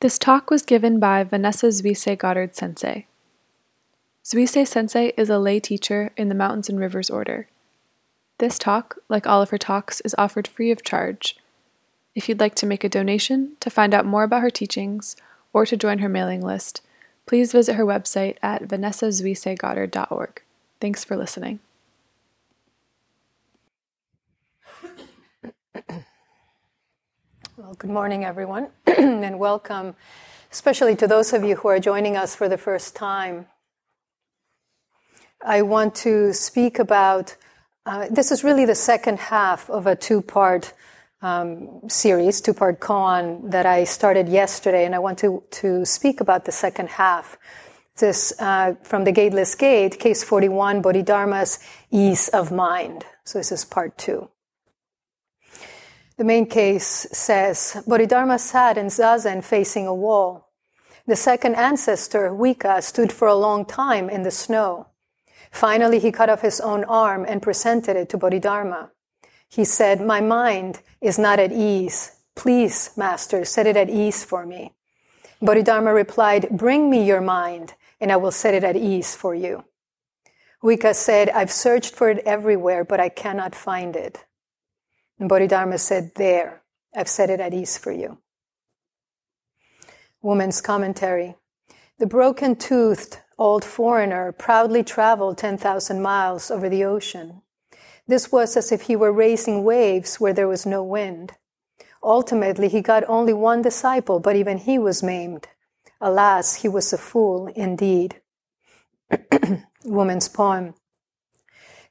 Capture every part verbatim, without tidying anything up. This talk was given by Vanessa Zuisei-Goddard Sensei. Zuisei Sensei is a lay teacher in the Mountains and Rivers Order. This talk, like all of her talks, is offered free of charge. If you'd like to make a donation, to find out more about her teachings, or to join her mailing list, please visit her website at vanessa zuisei goddard dot org. Thanks for listening. Well, good morning, everyone, and welcome, especially to those of you who are joining us for the first time. I want to speak about, uh, this is really the second half of a two-part um, series, two-part koan that I started yesterday, and I want to, to speak about the second half. This uh, from the Gateless Gate, Case forty-one, Bodhidharma's Ease of Mind. So this is part two. The main case says, Bodhidharma sat in zazen facing a wall. The second ancestor, Huika, stood for a long time in the snow. Finally, he cut off his own arm and presented it to Bodhidharma. He said, "My mind is not at ease. Please, Master, set it at ease for me." Bodhidharma replied, "Bring me your mind, and I will set it at ease for you." Huika said, "I've searched for it everywhere, but I cannot find it." And Bodhidharma said, "There, I've set it at ease for you." Woman's commentary. The broken-toothed old foreigner proudly traveled ten thousand miles over the ocean. This was as if he were racing waves where there was no wind. Ultimately, he got only one disciple, but even he was maimed. Alas, he was a fool indeed. Woman's poem.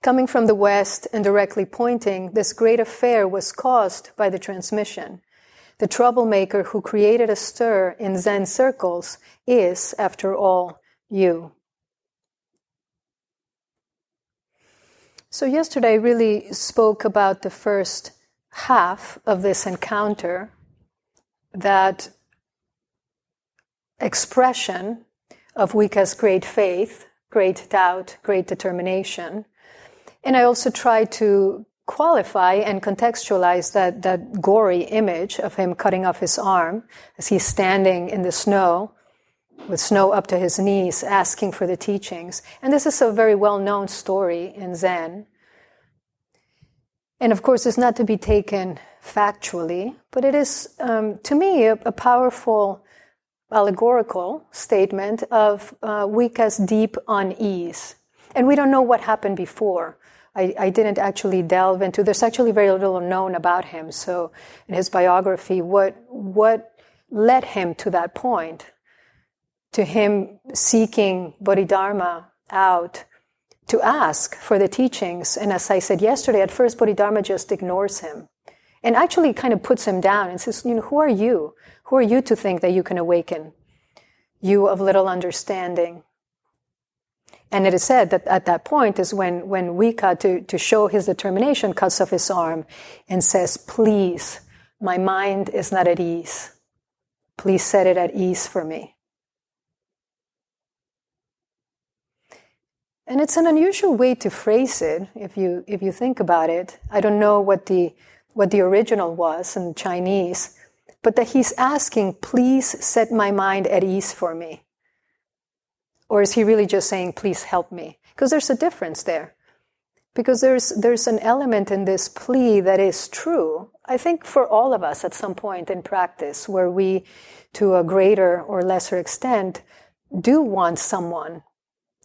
Coming from the West and directly pointing, this great affair was caused by the transmission. The troublemaker who created a stir in Zen circles is, after all, you. So yesterday I really spoke about the first half of this encounter, that expression of Huika's great faith, great doubt, great determination. And I also try to qualify and contextualize that, that gory image of him cutting off his arm as he's standing in the snow with snow up to his knees asking for the teachings. And this is a very well-known story in Zen. And of course, it's not to be taken factually, but it is, um, to me, a, a powerful allegorical statement of uh, Huika's deep unease. And we don't know what happened before. I, I didn't actually delve into, there's actually very little known about him. So in his biography, what what led him to that point, to him seeking Bodhidharma out to ask for the teachings. And as I said yesterday, at first Bodhidharma just ignores him and actually kind of puts him down and says, you know, who are you? Who are you to think that you can awaken? You of little understanding. And it is said that at that point is when, when Huika, to, to show his determination, cuts off his arm and says, "Please, my mind is not at ease. Please set it at ease for me." And it's an unusual way to phrase it, if you if you think about it. I don't know what the what the original was in Chinese, but that he's asking, "Please set my mind at ease for me." Or is he really just saying, "Please help me"? Because there's a difference there. Because there's there's an element in this plea that is true, I think, for all of us at some point in practice, where we, to a greater or lesser extent, do want someone,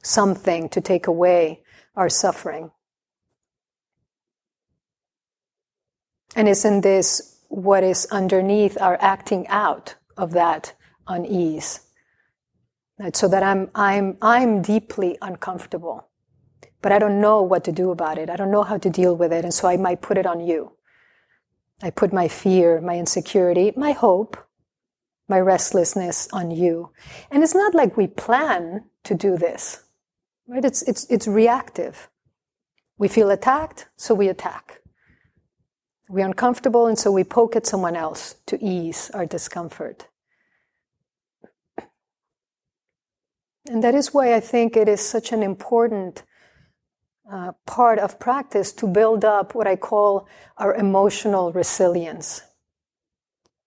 something to take away our suffering. And isn't this what is underneath our acting out of that unease? So that I'm I'm I'm deeply uncomfortable, but I don't know what to do about it. I don't know how to deal with it, and so I might put it on you. I put my fear, my insecurity, my hope, my restlessness on you. And it's not like we plan to do this, right? It's it's it's reactive. We feel attacked, so we attack. We're uncomfortable, and so we poke at someone else to ease our discomfort. And that is why I think it is such an important uh, part of practice to build up what I call our emotional resilience.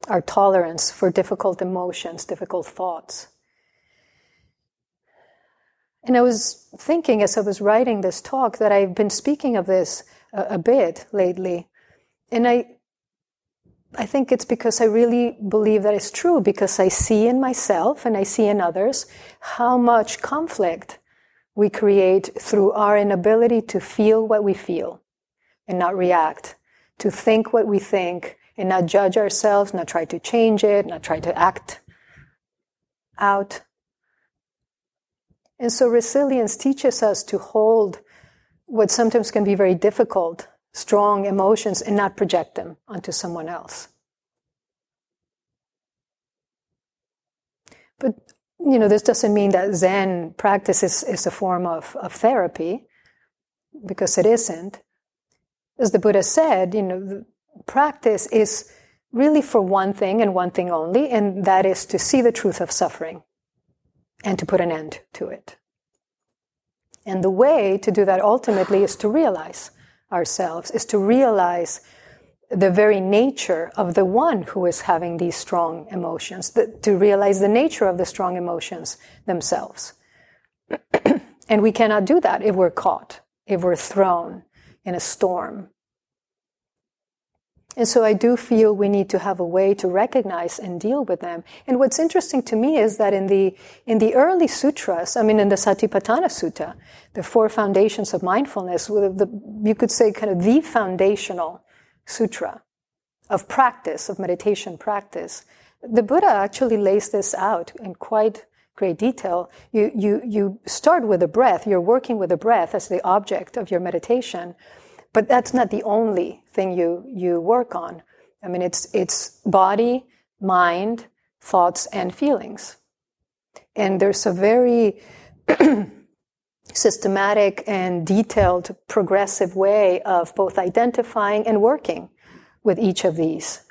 our tolerance for difficult emotions, difficult thoughts. And I was thinking as I was writing this talk that I've been speaking of this a, a bit lately. And I I think it's because I really believe that it's true, because I see in myself and I see in others how much conflict we create through our inability to feel what we feel and not react, to think what we think and not judge ourselves, not try to change it, not try to act out. And so resilience teaches us to hold what sometimes can be very difficult, strong emotions, and not project them onto someone else. But, you know, this doesn't mean that Zen practice is, is a form of, of therapy, because it isn't. As the Buddha said, you know, practice is really for one thing and one thing only, and that is to see the truth of suffering and to put an end to it. And the way to do that ultimately is to realize ourselves, is to realize the very nature of the one who is having these strong emotions, the, to realize the nature of the strong emotions themselves. And we cannot do that if we're caught, if we're thrown in a storm. And so I do feel we need to have a way to recognize and deal with them. And what's interesting to me is that in the in the early sutras, I mean, in the Satipatthana Sutta, the four foundations of mindfulness, the, you could say kind of the foundational sutra of practice, of meditation practice, the Buddha actually lays this out in quite great detail. You, you, you start with the breath. You're working with the breath as the object of your meditation. But that's not the only thing you, you work on. I mean, it's it's body, mind, thoughts, and feelings. And there's a very systematic and detailed, progressive way of both identifying and working with each of these,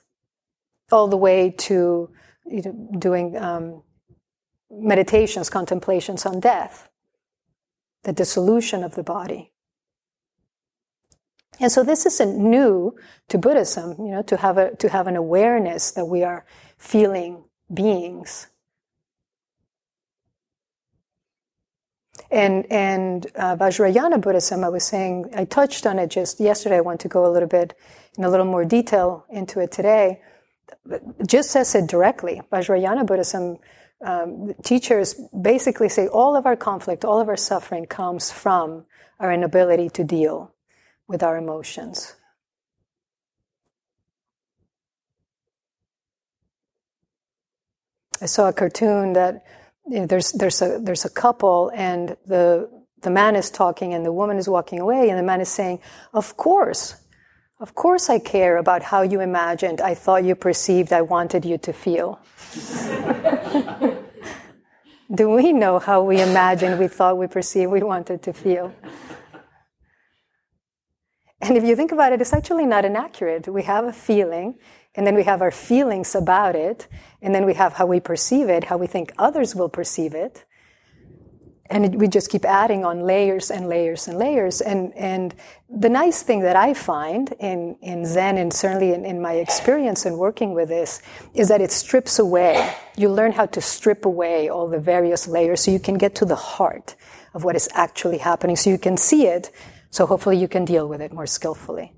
all the way to, you know, doing um, meditations, contemplations on death, the dissolution of the body. And so this isn't new to Buddhism, you know, to have a to have an awareness that we are feeling beings. And and uh, Vajrayana Buddhism, I was saying, I touched on it just yesterday. I want to go a little bit in a little more detail into it today. It just says it directly. Vajrayana Buddhism um, teachers basically say all of our conflict, all of our suffering comes from our inability to deal with our emotions. I saw a cartoon that, you know, there's there's a there's a couple, and the the man is talking and the woman is walking away, and the man is saying, "Of course, of course, I care about how you imagined, I thought you perceived, I wanted you to feel." Do we know how we imagined, we thought, we perceived, we wanted to feel? And if you think about it, it's actually not inaccurate. We have a feeling, and then we have our feelings about it, and then we have how we perceive it, how we think others will perceive it. And it, we just keep adding on layers and layers and layers. And, and the nice thing that I find in, in Zen, and certainly in, in my experience in working with this, is that it strips away. You learn how to strip away all the various layers so you can get to the heart of what is actually happening, so you can see it. So hopefully you can deal with it more skillfully.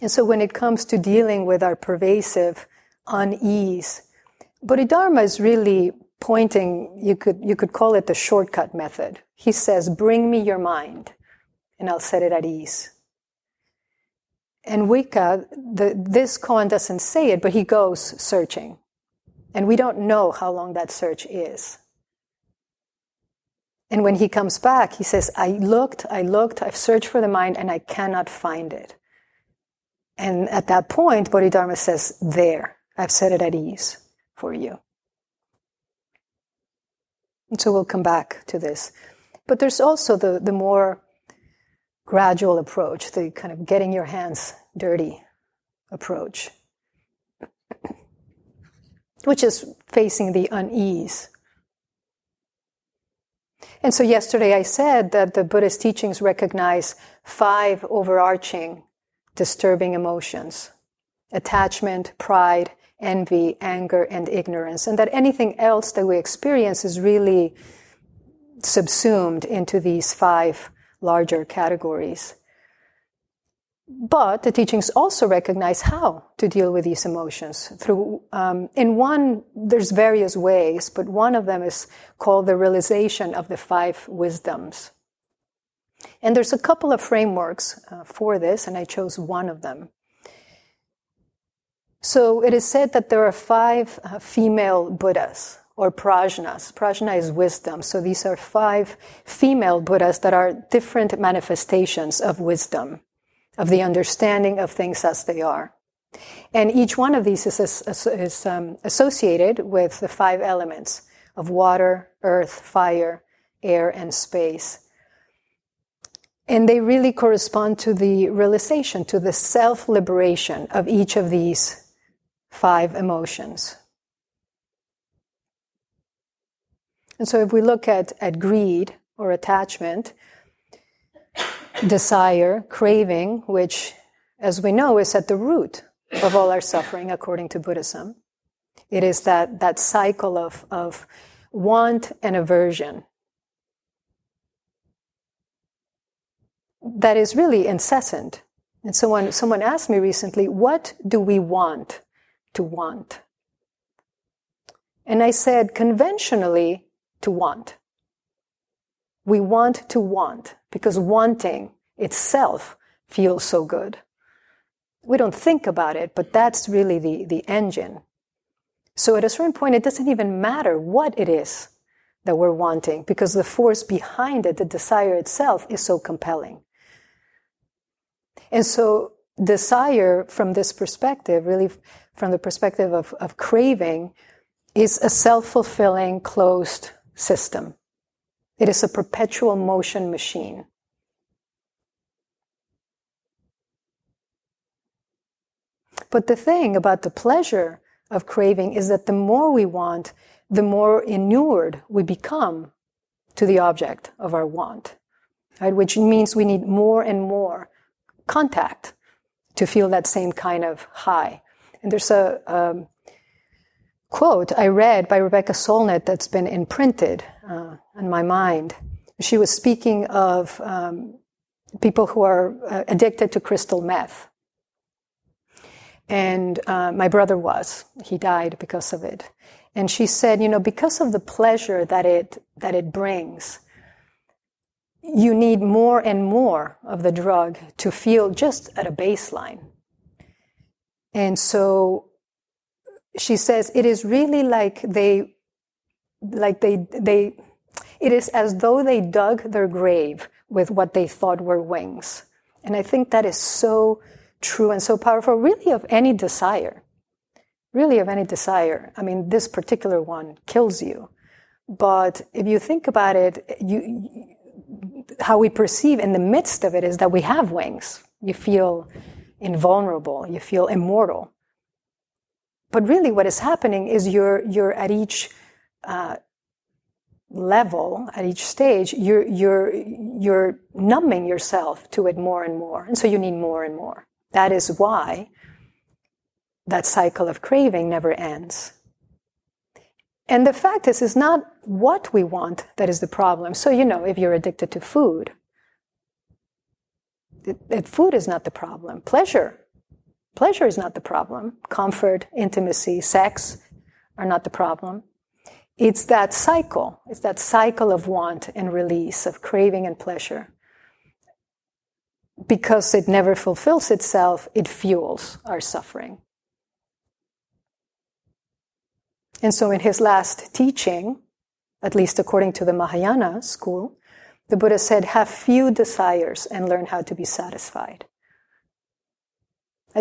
And so when it comes to dealing with our pervasive unease, Bodhidharma is really pointing, you could, you could call it the shortcut method. He says, bring me your mind, and I'll set it at ease. And Huika, the, this koan doesn't say it, but he goes searching. And we don't know how long that search is. And when he comes back, he says, I looked, I looked, I've searched for the mind, and I cannot find it. And at that point, Bodhidharma says, there, I've set it at ease for you. And so we'll come back to this. But there's also the, the more gradual approach, the kind of getting your hands dirty approach, which is facing the unease. And so yesterday I said that the Buddhist teachings recognize five overarching disturbing emotions, attachment, pride, envy, anger, and ignorance, and that anything else that we experience is really subsumed into these five larger categories. But the teachings also recognize how to deal with these emotions. Through, um, in one, there's various ways, but one of them is called the realization of the five wisdoms. And there's a couple of frameworks uh, for this, and I chose one of them. So it is said that there are five uh, female Buddhas, or prajnas. Prajna is wisdom. So these are five female Buddhas that are different manifestations of wisdom, of the understanding of things as they are. And each one of these is, is, is um, associated with the five elements of water, earth, fire, air, and space. And they really correspond to the realization, to the self-liberation of each of these five emotions. And so if we look at, at greed or attachment, desire, craving, which, as we know, is at the root of all our suffering, according to Buddhism. It is that, that cycle of, of want and aversion that is really incessant. And someone, someone asked me recently, what do we want to want? And I said, conventionally, to want. We want to want, because wanting itself feels so good. We don't think about it, but that's really the, the engine. So at a certain point, it doesn't even matter what it is that we're wanting, because the force behind it, the desire itself, is so compelling. And so desire, from this perspective, really from the perspective of, of craving, is a self-fulfilling, closed system. It is a perpetual motion machine. But the thing about the pleasure of craving is that the more we want, the more inured we become to the object of our want, right? Which means we need more and more contact to feel that same kind of high. And there's a, a quote I read by Rebecca Solnit that's been imprinted uh, in my mind. She was speaking of um, people who are uh, addicted to crystal meth. And uh, my brother was. He died because of it. And she said, you know, because of the pleasure that it that it brings, you need more and more of the drug to feel just at a baseline. And so she says, it is really like they, like they, they, it is as though they dug their grave with what they thought were wings. And I think that is so true and so powerful, really of any desire, really of any desire. I mean, this particular one kills you. But if you think about it, you, how we perceive in the midst of it is that we have wings. You feel invulnerable, you feel immortal. But really what is happening is you're you're at each uh, level, at each stage, you're you're you're numbing yourself to it more and more. And so you need more and more. That is why that cycle of craving never ends. And the fact is, it's not what we want that is the problem. So, you know, if you're addicted to food, it, it, food is not the problem. Pleasure Pleasure is not the problem. Comfort, intimacy, sex are not the problem. It's that cycle. It's that cycle of want and release, of craving and pleasure. Because it never fulfills itself, it fuels our suffering. And so in his last teaching, at least according to the Mahayana school, the Buddha said, have few desires and learn how to be satisfied.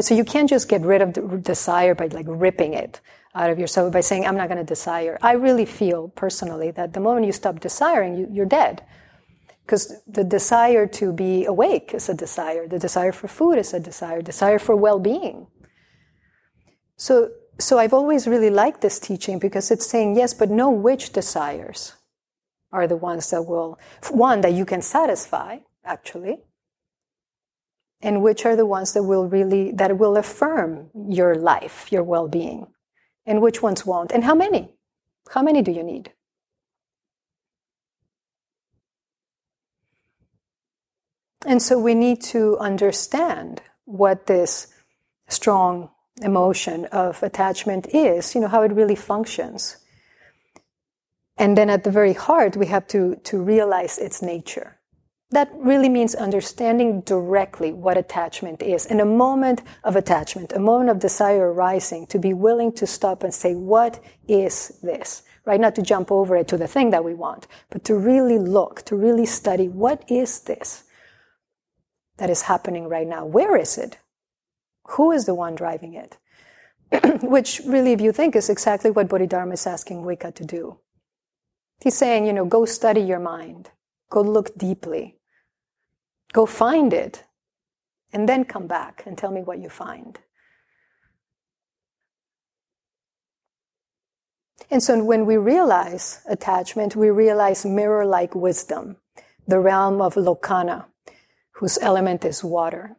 So you can't just get rid of the desire by like ripping it out of yourself by saying, I'm not going to desire. I really feel personally that the moment you stop desiring, you, you're dead. Because the desire to be awake is a desire. The desire for food is a desire. Desire for well-being. So, so I've always really liked this teaching because it's saying, yes, but know which desires are the ones that will, one, that you can satisfy, actually, and which are the ones that will really, that will affirm your life, your well-being, and which ones won't, and how many? How many do you need? And so we need to understand what this strong emotion of attachment is, you know, how it really functions. And then at the very heart, we have to, to realize its nature. That really means understanding directly what attachment is. In a moment of attachment, a moment of desire arising, to be willing to stop and say, what is this? Right? Not to jump over it to the thing that we want, but to really look, to really study, what is this that is happening right now? Where is it? Who is the one driving it? Which really, if you think, is exactly what Bodhidharma is asking Huika to do. He's saying, you know, go study your mind. Go look deeply. Go find it. And then come back and tell me what you find. And so when we realize attachment, we realize mirror-like wisdom, the realm of Lokana, whose element is water.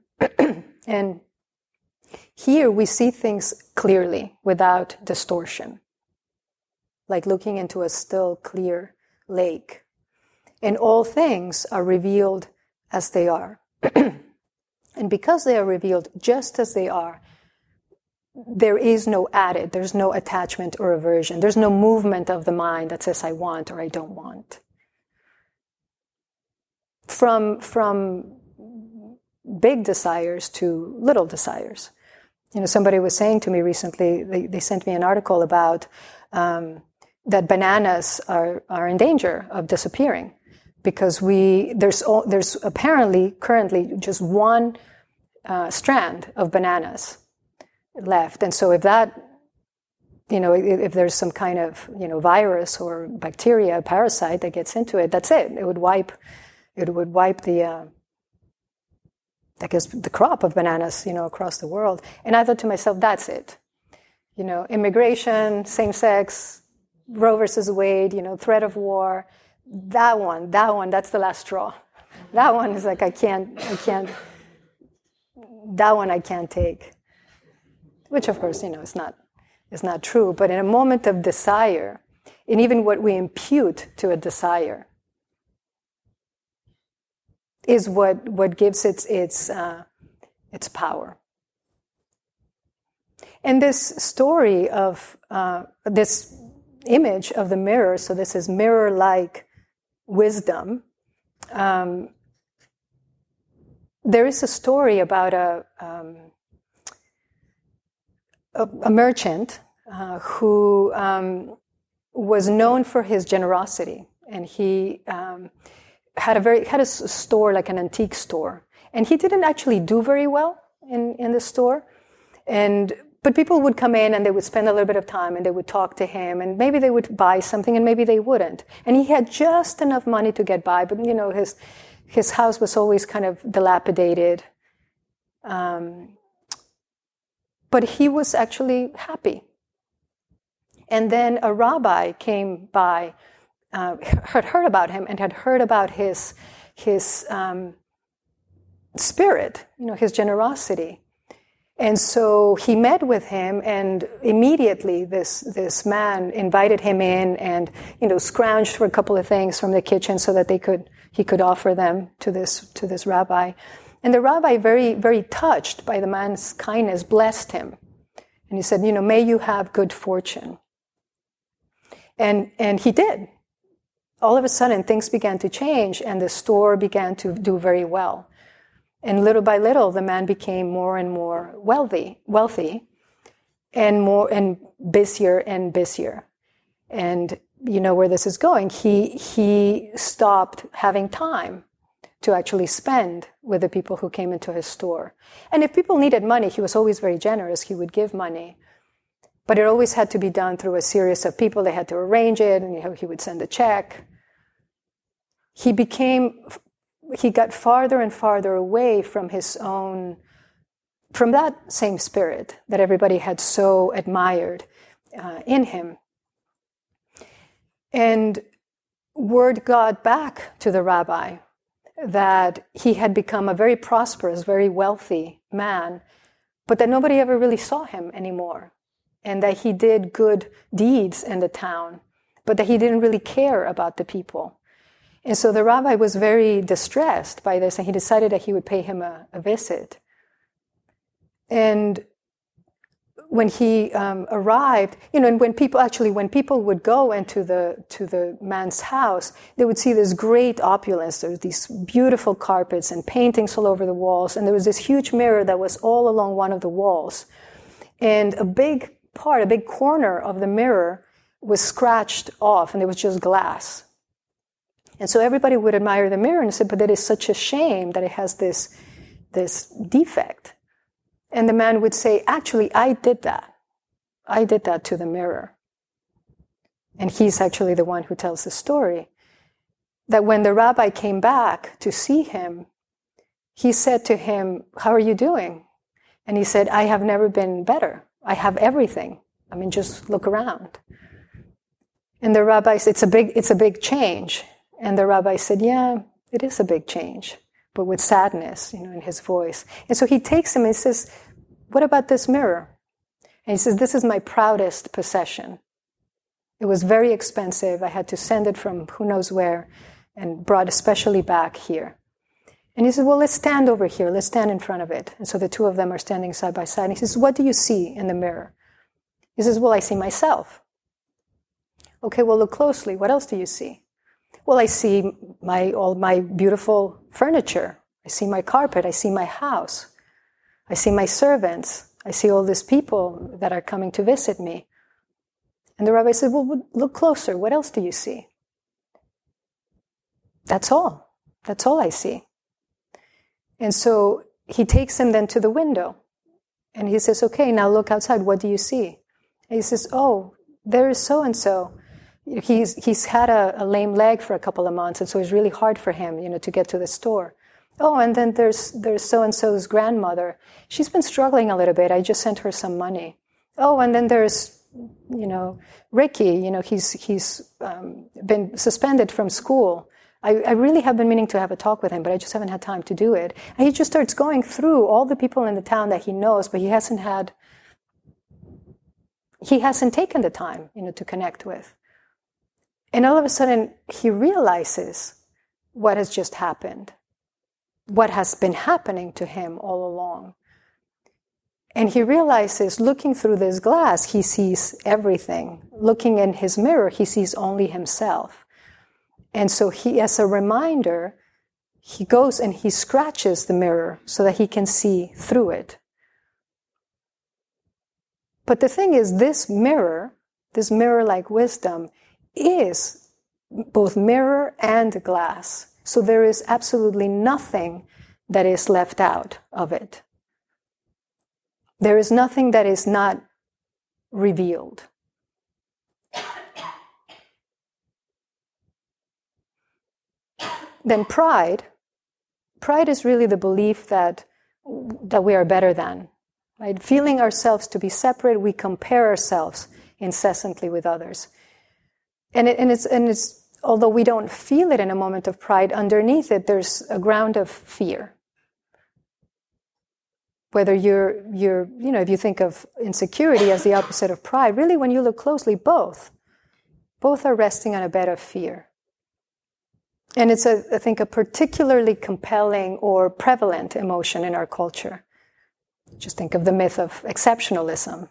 And here we see things clearly, without distortion, like looking into a still, clear lake. And all things are revealed as they are. And because they are revealed just as they are, there is no added, there's no attachment or aversion. There's no movement of the mind that says, I want or I don't want. From, from big desires to little desires. You know, somebody was saying to me recently, they, they sent me an article about um, that bananas are, are in danger of disappearing because we there's all, there's apparently currently just one uh, strand of bananas left, and so if that you know if, if there's some kind of you know virus or bacteria, parasite that gets into it, that's it. It would wipe it would wipe the. Uh, I guess the crop of bananas, you know, across the world. And I thought to myself, that's it. You know, immigration, same-sex, Roe versus Wade, you know, threat of war. That one, that one, that's the last straw. That one is like, I can't, I can't, that one I can't take. Which, of course, you know, it's not, it's not true. But in a moment of desire, and even what we impute to a desire, is what, what gives its its uh, its power. And this story of uh, this image of the mirror, so this is mirror-like wisdom. Um, there is a story about a um, a, a merchant uh, who um, was known for his generosity, and he. Um, had a very had a store, like an antique store, and he didn't actually do very well in, in the store, and but people would come in and they would spend a little bit of time and they would talk to him, and maybe they would buy something and maybe they wouldn't, and he had just enough money to get by, but you know his his house was always kind of dilapidated, um, but he was actually happy. And then a rabbi came by. Uh, had heard about him and had heard about his his um, spirit, you know, his generosity, and so he met with him, and immediately this this man invited him in, and you know, scrounged for a couple of things from the kitchen so that they could he could offer them to this to this rabbi, and the rabbi, very very touched by the man's kindness, blessed him, and he said, you know, may you have good fortune, and and he did. All of a sudden, things began to change, and the store began to do very well. And little by little, the man became more and more wealthy, wealthy, and more and busier and busier. And you know where this is going. He he stopped having time to actually spend with the people who came into his store. And if people needed money, he was always very generous. He would give money. But it always had to be done through a series of people. They had to arrange it, and you know, he would send a check. He became, he got farther and farther away from his own, from that same spirit that everybody had so admired uh, in him. And word got back to the rabbi that he had become a very prosperous, very wealthy man, but that nobody ever really saw him anymore, and that he did good deeds in the town, but that he didn't really care about the people. And so the rabbi was very distressed by this, and he decided that he would pay him a, a visit. And when he um, arrived, you know, and when people actually, when people would go into the to the man's house, they would see this great opulence. There were these beautiful carpets and paintings all over the walls, and there was this huge mirror that was all along one of the walls, and a big part, a big corner of the mirror was scratched off, and it was just glass. And so everybody would admire the mirror and say, "But that is such a shame that it has this this defect." And the man would say, "Actually, I did that. I did that to the mirror." And he's actually the one who tells the story. That when the rabbi came back to see him, he said to him, "How are you doing?" And he said, "I have never been better. I have everything. I mean, just look around." And the rabbi said, it's a big, it's a big change. And the rabbi said, "Yeah, it is a big change," but with sadness, you know, in his voice. And so he takes him and says, "What about this mirror?" And he says, "This is my proudest possession. It was very expensive. I had to send it from who knows where and brought especially back here." And he says, "Well, let's stand over here. Let's stand in front of it." And so the two of them are standing side by side. And he says, "What do you see in the mirror?" He says, "Well, I see myself." "Okay, well, look closely. What else do you see?" "Well, I see my all my beautiful furniture. I see my carpet. I see my house. I see my servants. I see all these people that are coming to visit me." And the rabbi said, "Well, look closer. What else do you see?" "That's all. That's all I see." And so he takes him then to the window. And he says, "Okay, now look outside. What do you see?" And he says, "Oh, there is so-and-so. He's he's had a, a lame leg for a couple of months, and so it's really hard for him, you know, to get to the store. Oh, and then there's there's so and so's grandmother. She's been struggling a little bit. I just sent her some money. Oh, and then there's, you know, Ricky. You know, he's he's um, been suspended from school. I, I really have been meaning to have a talk with him, but I just haven't had time to do it." And he just starts going through all the people in the town that he knows, but he hasn't had he hasn't taken the time, you know, to connect with. And all of a sudden, he realizes what has just happened, what has been happening to him all along. And he realizes, looking through this glass, he sees everything. Looking in his mirror, he sees only himself. And so he, as a reminder, he goes and he scratches the mirror so that he can see through it. But the thing is, this mirror, this mirror-like wisdom, is both mirror and glass. So there is absolutely nothing that is left out of it. There is nothing that is not revealed. Then pride. Pride is really the belief that that we are better than. Right? Feeling ourselves to be separate, we compare ourselves incessantly with others. And, it, and it's and it's although we don't feel it in a moment of pride, underneath it there's a ground of fear. Whether you're you're you know if you think of insecurity as the opposite of pride, really when you look closely, both both are resting on a bed of fear. And it's a, I think a particularly compelling or prevalent emotion in our culture. Just think of the myth of exceptionalism,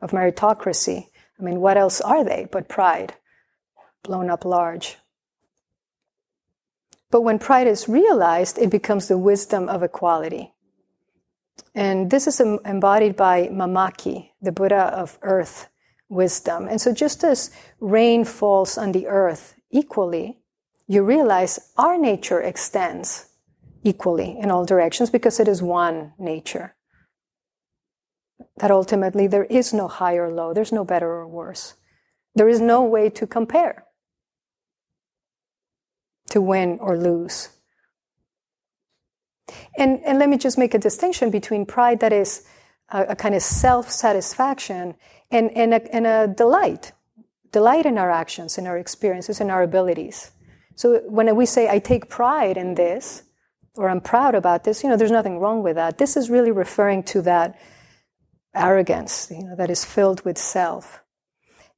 of meritocracy. I mean, what else are they but pride, blown up large? But when pride is realized, it becomes the wisdom of equality. And this is embodied by Mamaki, the Buddha of earth wisdom. And so just as rain falls on the earth equally, you realize our nature extends equally in all directions because it is one nature. That ultimately there is no high or low, there's no better or worse. There is no way to compare, to win or lose. And, and let me just make a distinction between pride that is a, a kind of self-satisfaction and, and, a, and a delight, delight in our actions, in our experiences, in our abilities. So when we say, I take pride in this, or I'm proud about this, you know, there's nothing wrong with that. This is really referring to that arrogance, you know, that is filled with self.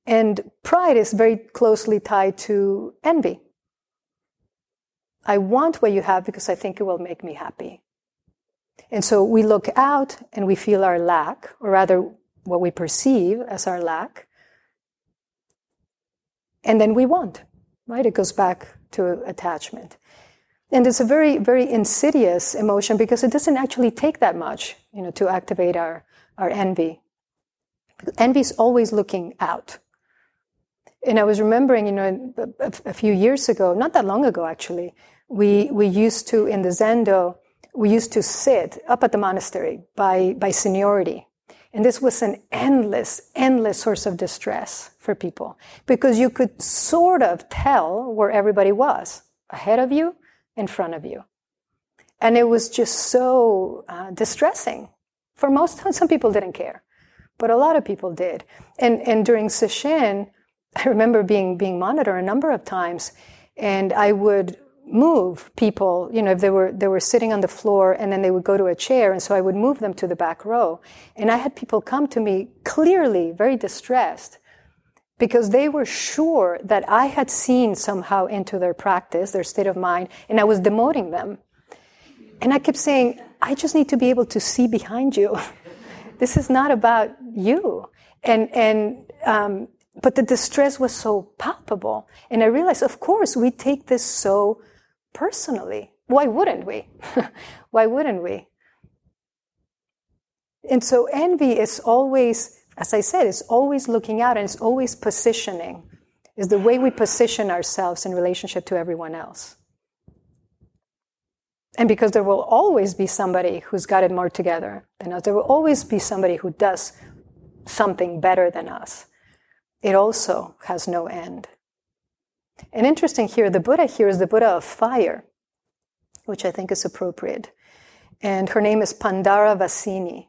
And pride is very closely tied to envy. I want what you have because I think it will make me happy. And so we look out and we feel our lack, or rather what we perceive as our lack, and then we want, right? It goes back to attachment. And it's a very, very insidious emotion because it doesn't actually take that much, you know, to activate our, our envy. Envy is always looking out. And I was remembering, you know, a, a few years ago, not that long ago actually, we we used to, in the Zendo, we used to sit up at the monastery by, by seniority. And this was an endless, endless source of distress for people because you could sort of tell where everybody was, ahead of you, in front of you. And it was just so uh, distressing. For most, some people didn't care, but a lot of people did. And and during Sesshin, I remember being being monitored a number of times, and I would move people, you know, if they were they were sitting on the floor and then they would go to a chair, and so I would move them to the back row. And I had people come to me clearly very distressed because they were sure that I had seen somehow into their practice, their state of mind, and I was demoting them. And I kept saying, I just need to be able to see behind you. This is not about you. And and um but the distress was so palpable. And I realized, of course, we take this so personally. Why wouldn't we? Why wouldn't we? And so envy is always, as I said, it's always looking out and it's always positioning. It's the way we position ourselves in relationship to everyone else. And because there will always be somebody who's got it more together than us, there will always be somebody who does something better than us. It also has no end. And interesting here, the Buddha here is the Buddha of fire, which I think is appropriate. And her name is Pandara Vasini.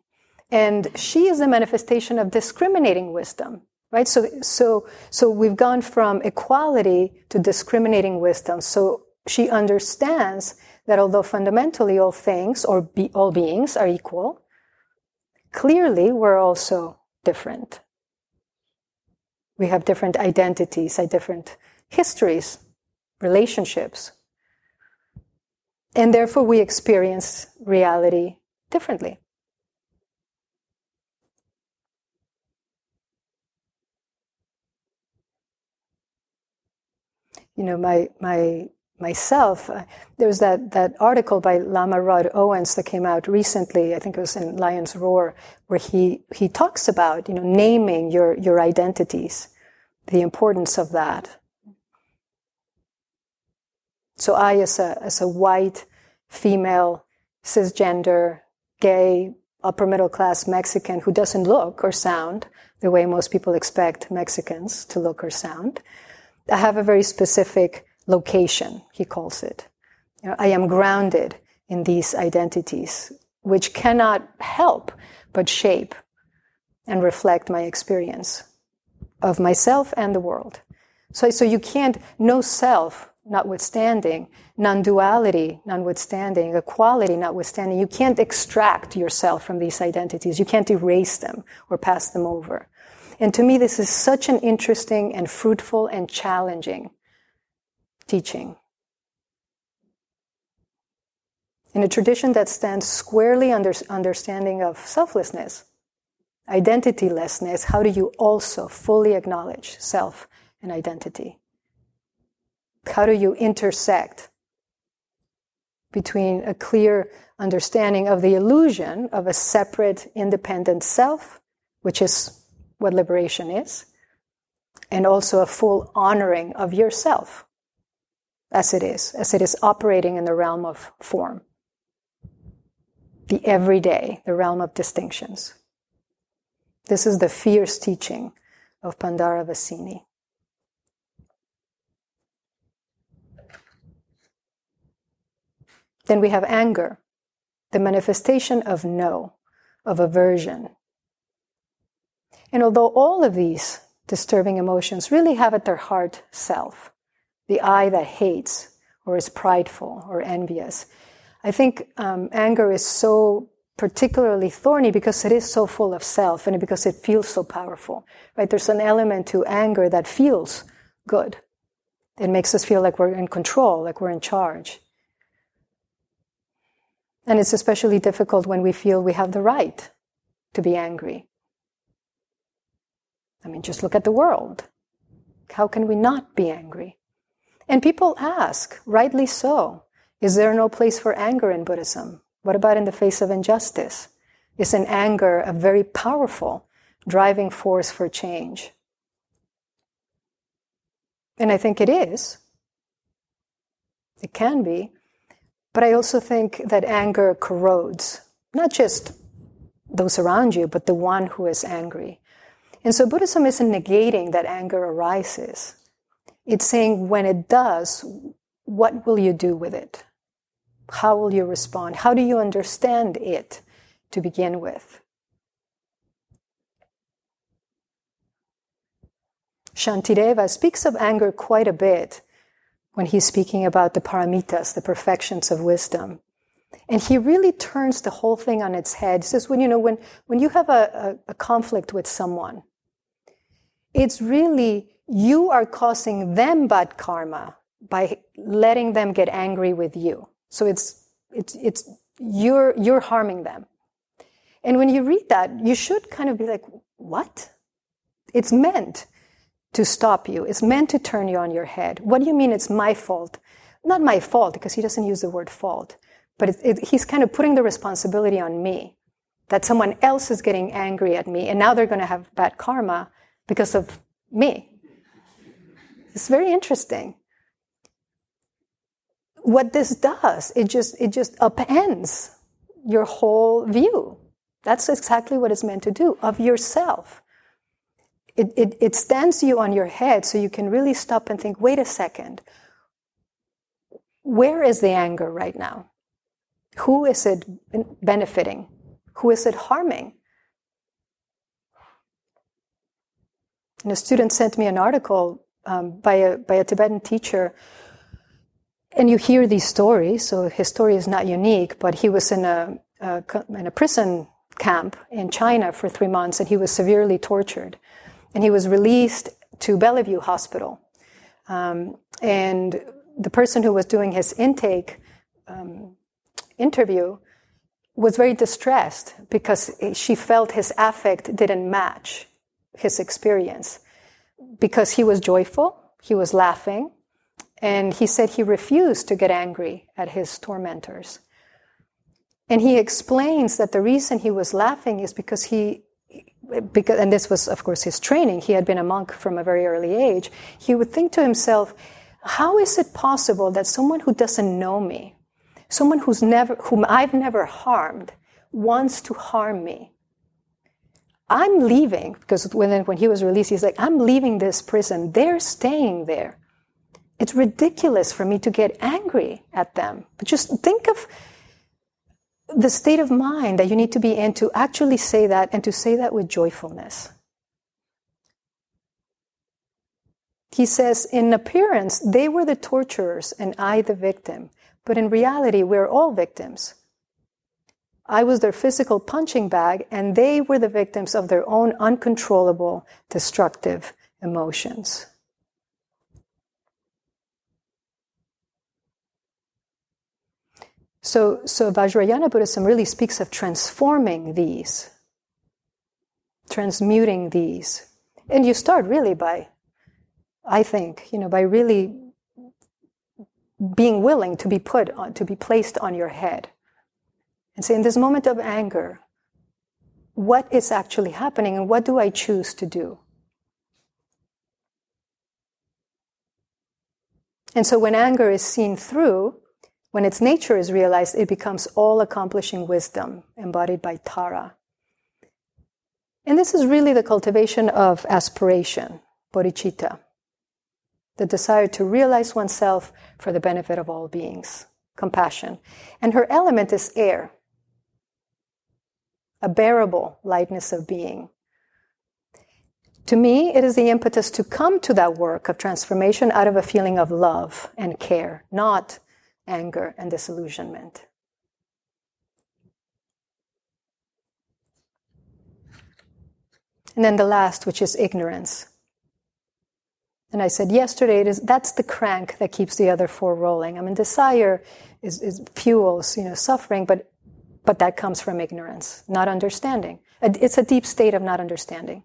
And she is the manifestation of discriminating wisdom, right? So, so, so we've gone from equality to discriminating wisdom. So she understands that although fundamentally all things or be, all beings are equal, clearly we're also different. We have different identities, different histories, relationships. And therefore we experience reality differently. You know, my my myself, uh, there was that, that article by Lama Rod Owens that came out recently, I think it was in Lion's Roar, where he, he talks about, you know, naming your, your identities, the importance of that. So I, as a, as a white, female, cisgender, gay, upper middle class Mexican who doesn't look or sound the way most people expect Mexicans to look or sound, I have a very specific location, he calls it. You know, I am grounded in these identities, which cannot help but shape and reflect my experience of myself and the world. So, so you can't, no self notwithstanding, non-duality notwithstanding, equality notwithstanding, you can't extract yourself from these identities. You can't erase them or pass them over. And to me, this is such an interesting and fruitful and challenging teaching. In a tradition that stands squarely under understanding of selflessness, identitylessness, how do you also fully acknowledge self and identity? How do you intersect between a clear understanding of the illusion of a separate, independent self, which is what liberation is, and also a full honoring of yourself? As it is, as it is operating in the realm of form, the everyday, the realm of distinctions. This is the fierce teaching of Pandara Vasini. Then we have anger, the manifestation of no, of aversion. And although all of these disturbing emotions really have at their heart self, the I that hates or is prideful or envious. I think um, anger is so particularly thorny because it is so full of self and because it feels so powerful, right? There's an element to anger that feels good. It makes us feel like we're in control, like we're in charge. And it's especially difficult when we feel we have the right to be angry. I mean, just look at the world. How can we not be angry? And people ask, rightly so, is there no place for anger in Buddhism? What about in the face of injustice? Isn't anger a very powerful driving force for change? And I think it is. It can be. But I also think that anger corrodes, not just those around you, but the one who is angry. And so Buddhism isn't negating that anger arises. It's saying when it does, what will you do with it? How will you respond? How do you understand it to begin with? Shantideva speaks of anger quite a bit when he's speaking about the paramitas, the perfections of wisdom. And he really turns the whole thing on its head. He says, when you know, when, when you have a, a, a conflict with someone, it's really you are causing them bad karma by letting them get angry with you. So it's it's it's you're you're harming them. And when you read that, you should kind of be like, what? It's meant to stop you. It's meant to turn you on your head. What do you mean it's my fault? Not my fault, because he doesn't use the word fault. But it, it, he's kind of putting the responsibility on me, that someone else is getting angry at me, and now they're going to have bad karma because of me. It's very interesting. What this does, it just it just upends your whole view. That's exactly what it's meant to do, of yourself. It, it, it stands you on your head so you can really stop and think, wait a second, where is the anger right now? Who is it benefiting? Who is it harming? And a student sent me an article um, by a by a Tibetan teacher. And you hear these stories, so his story is not unique, but he was in a, a in a prison camp in China for three months, and he was severely tortured. And he was released to Bellevue Hospital. Um, and the person who was doing his intake um, interview was very distressed because she felt his affect didn't match his experience. Because he was joyful, he was laughing, and he said he refused to get angry at his tormentors. And he explains that the reason he was laughing is because he, because, and this was, of course, his training. He had been a monk from a very early age. He would think to himself, how is it possible that someone who doesn't know me, someone who's never, whom I've never harmed, wants to harm me? I'm leaving, because when, when he was released, he's like, I'm leaving this prison. They're staying there. It's ridiculous for me to get angry at them. But just think of the state of mind that you need to be in to actually say that, and to say that with joyfulness. He says, in appearance, they were the torturers and I the victim. But in reality, we're all victims. I was their physical punching bag, and they were the victims of their own uncontrollable, destructive emotions. So, so Vajrayana Buddhism really speaks of transforming these, transmuting these. And you start really by, I think, you know, by really being willing to be put on, to be placed on your head. And say, in this moment of anger, what is actually happening and what do I choose to do? And so when anger is seen through, when its nature is realized, it becomes all-accomplishing wisdom, embodied by Tara. And this is really the cultivation of aspiration, bodhicitta, the desire to realize oneself for the benefit of all beings, compassion. And her element is air, a bearable lightness of being. To me, it is the impetus to come to that work of transformation out of a feeling of love and care, not anger and disillusionment. And then the last, which is ignorance. And I said yesterday, it is, that's the crank that keeps the other four rolling. I mean, desire is, is fuels, you know, suffering, but but that comes from ignorance, not understanding. It's a deep state of not understanding.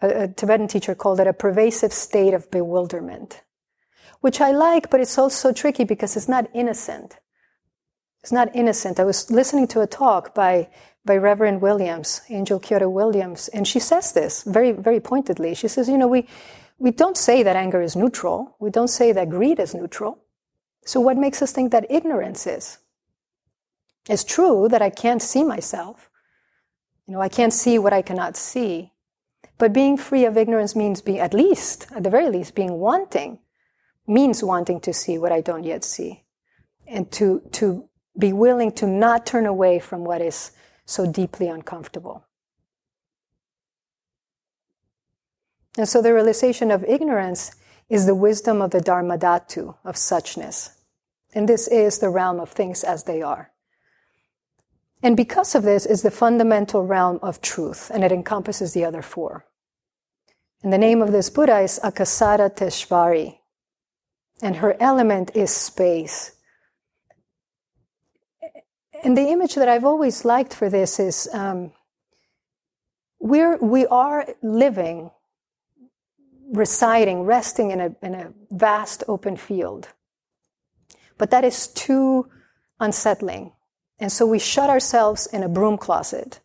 A, a Tibetan teacher called it a pervasive state of bewilderment, which I like, but it's also tricky because it's not innocent. It's not innocent. I was listening to a talk by by Reverend Williams, Angel Kyodo Williams, and she says this very, very pointedly. She says, you know, we, we don't say that anger is neutral. We don't say that greed is neutral. So what makes us think that ignorance is? It's true that I can't see myself. You know, I can't see what I cannot see. But being free of ignorance means being, at least, at the very least, being wanting, means wanting to see what I don't yet see. And to to be willing to not turn away from what is so deeply uncomfortable. And so the realization of ignorance is the wisdom of the Dharmadhatu, of suchness. And this is the realm of things as they are. And because of this is the fundamental realm of truth, and it encompasses the other four. And the name of this Buddha is Akasha Teshvari, and her element is space. And the image that I've always liked for this is um, we're, we are living, residing, resting in a, in a vast open field. But that is too unsettling. And so we shut ourselves in a broom closet.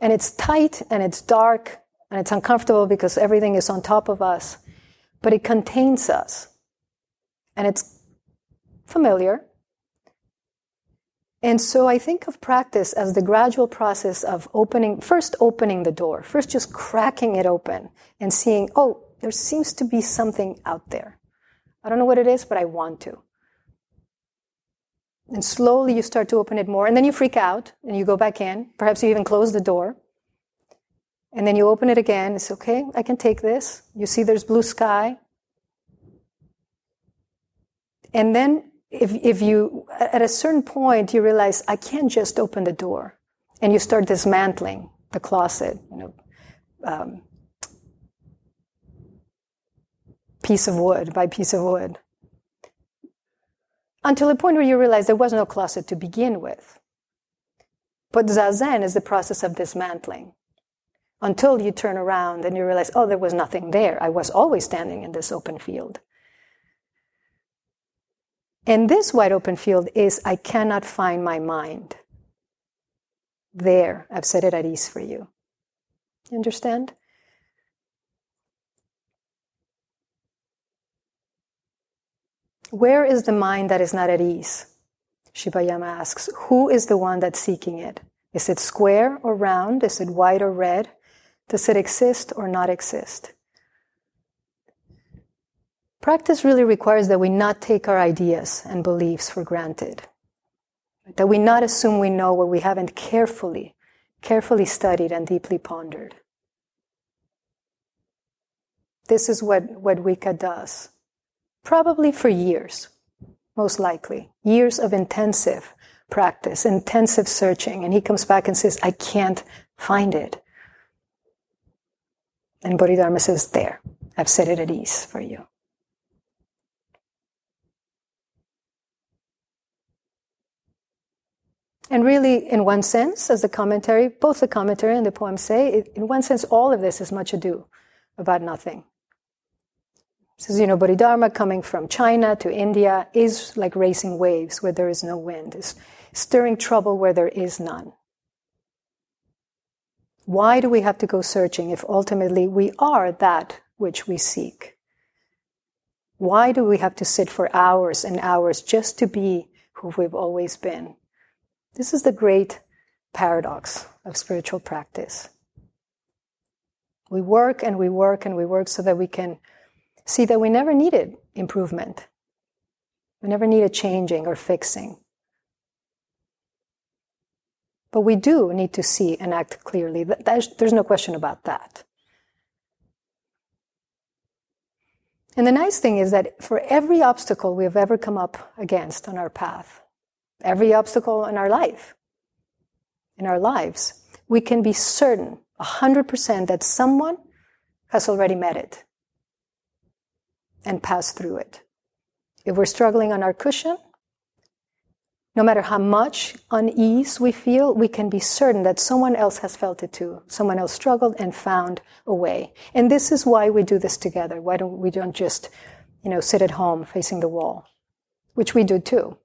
And it's tight, and it's dark, and it's uncomfortable because everything is on top of us. But it contains us. And it's familiar. And so I think of practice as the gradual process of opening, first opening the door, first just cracking it open and seeing, oh, there seems to be something out there. I don't know what it is, but I want to. And slowly you start to open it more, and then you freak out, and you go back in. Perhaps you even close the door. And then you open it again. It's okay, I can take this. You see there's blue sky. And then If if you, at a certain point, you realize, I can't just open the door. And you start dismantling the closet, you know, um, piece of wood by piece of wood. Until a point where you realize there was no closet to begin with. But Zazen is the process of dismantling. Until you turn around and you realize, oh, there was nothing there. I was always standing in this open field. And this wide open field is, I cannot find my mind. There, I've set it at ease for you. You understand? Where is the mind that is not at ease? Shibayama asks, who is the one that's seeking it? Is it square or round? Is it white or red? Does it exist or not exist? Practice really requires that we not take our ideas and beliefs for granted. That we not assume we know what we haven't carefully, carefully studied and deeply pondered. This is what, what Huika does. Probably for years, most likely. Years of intensive practice, intensive searching. And he comes back and says, I can't find it. And Bodhidharma says, there, I've set it at ease for you. And really, in one sense, as the commentary, both the commentary and the poem say, it, in one sense, all of this is much ado about nothing. It says, you know, Bodhidharma coming from China to India is like racing waves where there is no wind, is stirring trouble where there is none. Why do we have to go searching if ultimately we are that which we seek? Why do we have to sit for hours and hours just to be who we've always been? This is the great paradox of spiritual practice. We work and we work and we work so that we can see that we never needed improvement. We never needed changing or fixing. But we do need to see and act clearly. There's no question about that. And the nice thing is that for every obstacle we have ever come up against on our path, every obstacle in our life, in our lives, we can be certain, one hundred percent, that someone has already met it and passed through it. If we're struggling on our cushion, no matter how much unease we feel, we can be certain that someone else has felt it too. Someone else struggled and found a way. And this is why we do this together. Why don't we don't just, you know, sit at home facing the wall, which we do too.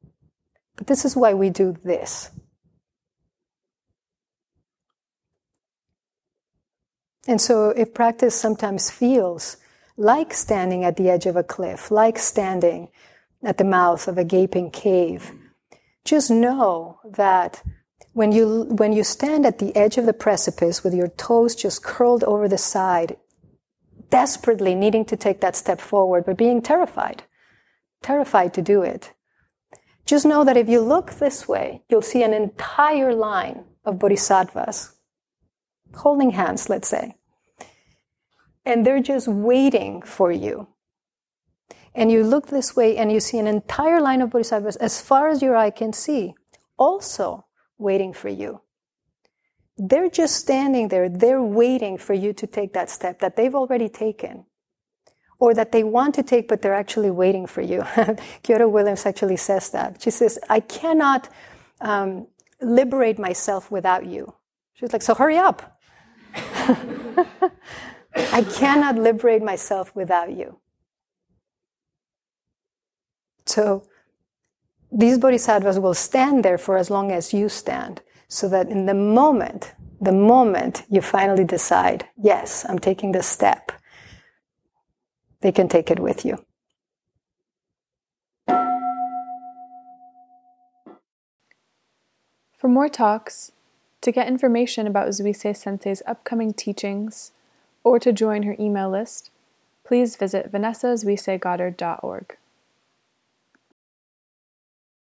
But this is why we do this. And so if practice sometimes feels like standing at the edge of a cliff, like standing at the mouth of a gaping cave, just know that when you when you stand at the edge of the precipice with your toes just curled over the side, desperately needing to take that step forward, but being terrified, terrified to do it, just know that if you look this way, you'll see an entire line of bodhisattvas holding hands, let's say. And they're just waiting for you. And you look this way and you see an entire line of bodhisattvas as far as your eye can see, also waiting for you. They're just standing there. They're waiting for you to take that step that they've already taken or that they want to take, but they're actually waiting for you. Kyodo Williams actually says that. She says, I cannot um, liberate myself without you. She's like, so hurry up. I cannot liberate myself without you. So these bodhisattvas will stand there for as long as you stand, so that in the moment, the moment you finally decide, yes, I'm taking this step, they can take it with you. For more talks, to get information about Zuisei Sensei's upcoming teachings, or to join her email list, please visit vanessa zuisei goddard dot org.